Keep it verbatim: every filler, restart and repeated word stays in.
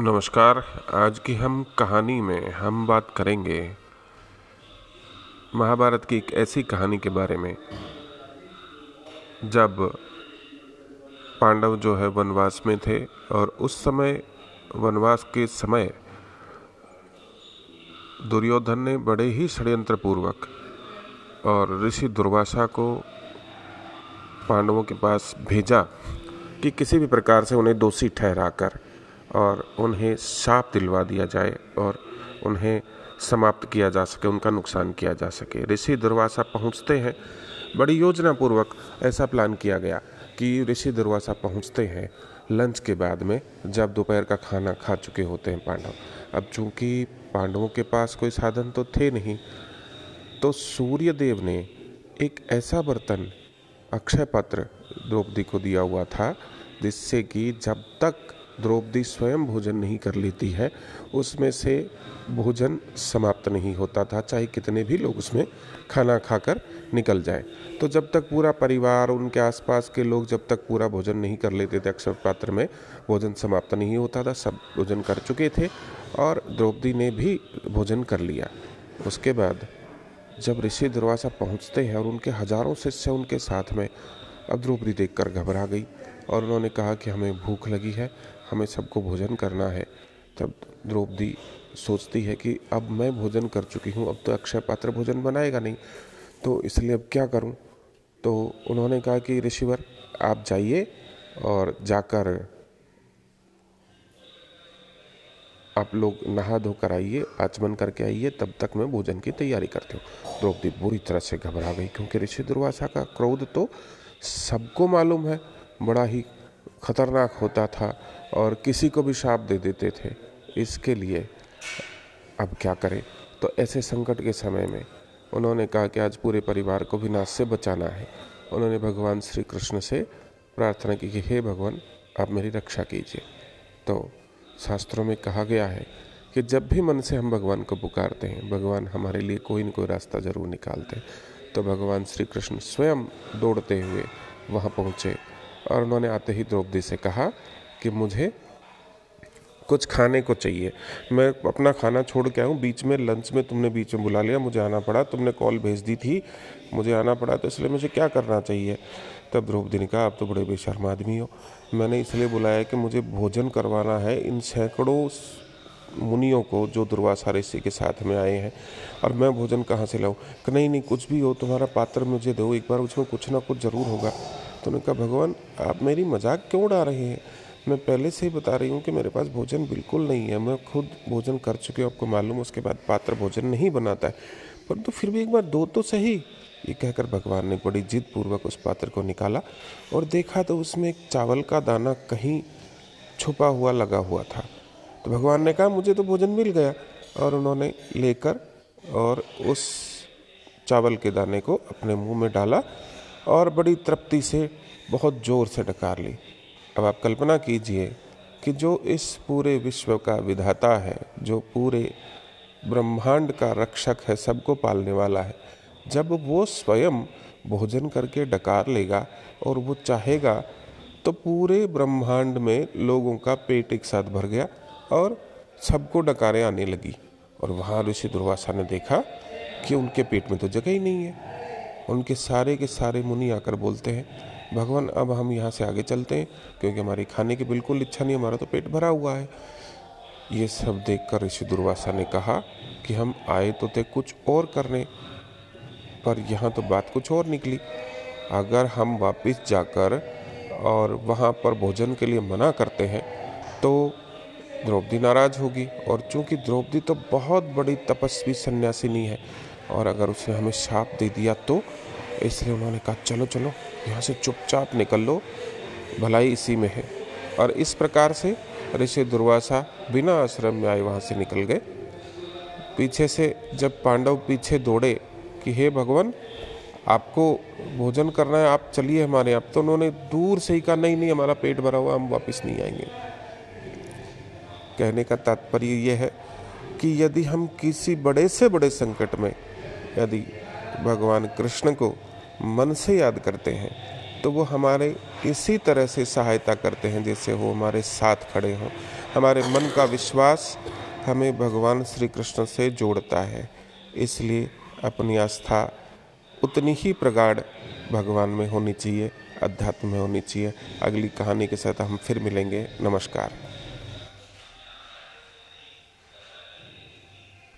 नमस्कार। आज की हम कहानी में हम बात करेंगे महाभारत की एक ऐसी कहानी के बारे में जब पांडव जो है वनवास में थे और उस समय वनवास के समय दुर्योधन ने बड़े ही षड्यंत्र पूर्वक और ऋषि दुर्वासा को पांडवों के पास भेजा कि किसी भी प्रकार से उन्हें दोषी ठहराकर और उन्हें शाप दिलवा दिया जाए और उन्हें समाप्त किया जा सके, उनका नुकसान किया जा सके। ऋषि दुर्वासा पहुंचते हैं। बड़ी योजना पूर्वक ऐसा प्लान किया गया कि ऋषि दुर्वासा पहुंचते हैं लंच के बाद में, जब दोपहर का खाना खा चुके होते हैं पांडव। अब चूंकि पांडवों के पास कोई साधन तो थे नहीं, तो सूर्यदेव ने एक ऐसा बर्तन अक्षय पत्र द्रौपदी को दिया हुआ था जिससे कि जब तक द्रौपदी स्वयं भोजन नहीं कर लेती है उसमें से भोजन समाप्त नहीं होता था, चाहे कितने भी लोग उसमें खाना खाकर निकल जाएं। तो जब तक पूरा परिवार, उनके आसपास के लोग जब तक पूरा भोजन नहीं कर लेते थे, अक्षय पात्र में भोजन समाप्त नहीं होता था। सब भोजन कर चुके थे और द्रौपदी ने भी भोजन कर लिया। उसके बाद जब ऋषि दुर्वासा पहुँचते हैं और उनके हजारों शिष्य उनके साथ में, अब द्रौपदी देखकर घबरा गई और उन्होंने कहा कि हमें भूख लगी है, हमें सबको भोजन करना है। तब द्रौपदी सोचती है कि अब मैं भोजन कर चुकी हूँ, अब तो अक्षय पात्र भोजन बनाएगा नहीं, तो इसलिए अब क्या करूँ। तो उन्होंने कहा कि ऋषिवर आप जाइए और जाकर आप लोग नहा धोकर आइए, आचमन करके आइए, तब तक मैं भोजन की तैयारी करती हूँ। द्रौपदी बुरी तरह से घबरा गई क्योंकि ऋषि दुर्वासा का क्रोध तो सबको मालूम है बड़ा ही खतरनाक होता था और किसी को भी शाप दे देते थे। इसके लिए अब क्या करें। तो ऐसे संकट के समय में उन्होंने कहा कि आज पूरे परिवार को विनाश से बचाना है। उन्होंने भगवान श्री कृष्ण से प्रार्थना की कि हे भगवान आप मेरी रक्षा कीजिए। तो शास्त्रों में कहा गया है कि जब भी मन से हम भगवान को पुकारते हैं, भगवान हमारे लिए कोई न कोई रास्ता ज़रूर निकालते हैं। तो भगवान श्री कृष्ण स्वयं दौड़ते हुए वहाँ पहुँचे और उन्होंने आते ही द्रौपदी से कहा कि मुझे कुछ खाने को चाहिए, मैं अपना खाना छोड़ के आया हूँ, बीच में लंच में तुमने बीच में बुला लिया, मुझे आना पड़ा, तुमने कॉल भेज दी थी, मुझे आना पड़ा, तो इसलिए मुझे क्या करना चाहिए। तब द्रौपदी ने कहा आप तो बड़े बेशर्म आदमी हो, मैंने इसलिए बुलाया कि मुझे भोजन करवाना है इन सैकड़ों मुनियों को जो दुर्वासा ऋषि के साथ में आए हैं, और मैं भोजन कहाँ से लाऊँ। कि नहीं नहीं कुछ भी हो तुम्हारा पात्र मुझे दो, एक बार उसमें कुछ ना कुछ ज़रूर होगा। तो उन्होंने कहा भगवान आप मेरी मजाक क्यों उड़ा रहे हैं, मैं पहले से ही बता रही हूँ कि मेरे पास भोजन बिल्कुल नहीं है, मैं खुद भोजन कर चुकी हूँ, आपको मालूम उसके बाद पात्र भोजन नहीं बनाता है, परंतु तो फिर भी एक बार दो तो सही। ये कहकर भगवान ने बड़ी जिद पूर्वक उस पात्र को निकाला और देखा तो उसमें एक चावल का दाना कहीं छुपा हुआ लगा हुआ था। तो भगवान ने कहा मुझे तो भोजन मिल गया, और उन्होंने लेकर और उस चावल के दाने को अपने मुँह में डाला और बड़ी तृप्ति से बहुत ज़ोर से डकार ली। अब आप कल्पना कीजिए कि जो इस पूरे विश्व का विधाता है, जो पूरे ब्रह्मांड का रक्षक है, सबको पालने वाला है, जब वो स्वयं भोजन करके डकार लेगा और वो चाहेगा तो पूरे ब्रह्मांड में लोगों का पेट एक साथ भर गया और सबको डकारें आने लगी। और वहाँ ऋषि दुर्वासा ने देखा कि उनके पेट में तो जगह ही नहीं है। उनके सारे के सारे मुनि आकर बोलते हैं भगवान अब हम यहाँ से आगे चलते हैं क्योंकि हमारे खाने की बिल्कुल इच्छा नहीं, हमारा तो पेट भरा हुआ है। ये सब देखकर ऋषि दुर्वासा ने कहा कि हम आए तो थे कुछ और करने, पर यहाँ तो बात कुछ और निकली। अगर हम वापस जाकर और वहाँ पर भोजन के लिए मना करते हैं तो द्रौपदी नाराज़ होगी, और चूँकि द्रौपदी तो बहुत बड़ी तपस्वी सन्यासिनी है और अगर उसने हमें शाप दे दिया तो, इसलिए उन्होंने कहा चलो चलो यहाँ से चुपचाप निकल लो, भलाई इसी में है। और इस प्रकार से ऋषि दुर्वासा बिना आश्रम में आए वहाँ से निकल गए। पीछे से जब पांडव पीछे दौड़े कि हे भगवान आपको भोजन करना है, आप चलिए हमारे, आप तो उन्होंने दूर से ही कहा नहीं नहीं हमारा पेट भरा हुआ, हम वापस नहीं आएंगे। कहने का तात्पर्य यह है कि यदि हम किसी बड़े से बड़े संकट में यदि भगवान कृष्ण को मन से याद करते हैं तो वो हमारे इसी तरह से सहायता करते हैं जैसे वो हमारे साथ खड़े हों। हमारे मन का विश्वास हमें भगवान श्री कृष्ण से जोड़ता है, इसलिए अपनी आस्था उतनी ही प्रगाढ़ भगवान में होनी चाहिए, अध्यात्म में होनी चाहिए। अगली कहानी के साथ हम फिर मिलेंगे। नमस्कार।